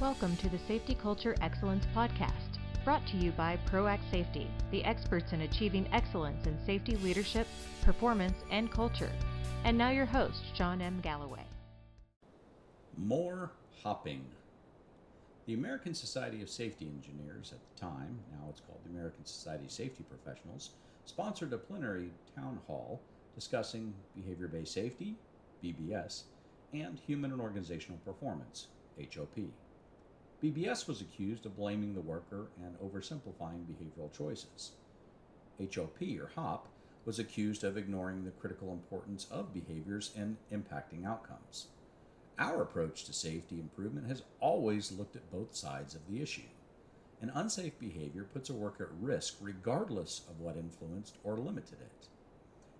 Welcome to the Safety Culture Excellence Podcast, brought to you by Proact Safety, the experts in achieving excellence in safety leadership, performance, and culture. And now your host, Sean M. Galloway. More hopping. The American Society of Safety Engineers at the time, now it's called the American Society of Safety Professionals, sponsored a plenary town hall discussing behavior-based safety, BBS, and human and organizational performance, HOP. BBS was accused of blaming the worker and oversimplifying behavioral choices. HOP, or HOP, was accused of ignoring the critical importance of behaviors and impacting outcomes. Our approach to safety improvement has always looked at both sides of the issue. An unsafe behavior puts a worker at risk regardless of what influenced or limited it.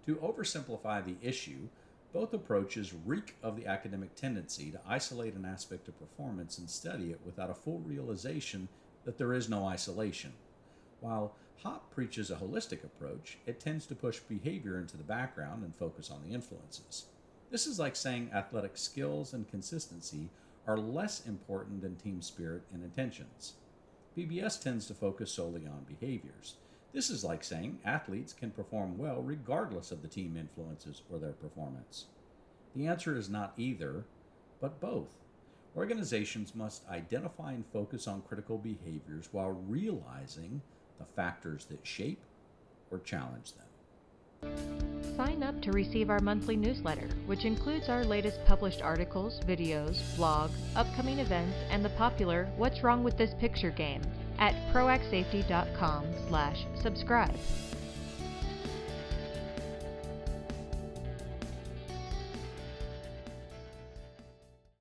To oversimplify the issue, both approaches reek of the academic tendency to isolate an aspect of performance and study it without a full realization that there is no isolation. While HOP preaches a holistic approach, it tends to push behavior into the background and focus on the influences. This is like saying athletic skills and consistency are less important than team spirit and intentions. BBS tends to focus solely on behaviors. This is like saying athletes can perform well regardless of the team influences or their performance. The answer is not either, but both. Organizations must identify and focus on critical behaviors while realizing the factors that shape or challenge them. Sign up to receive our monthly newsletter, which includes our latest published articles, videos, blog, upcoming events, and the popular What's Wrong With This Picture game at ProActSafety.com/subscribe.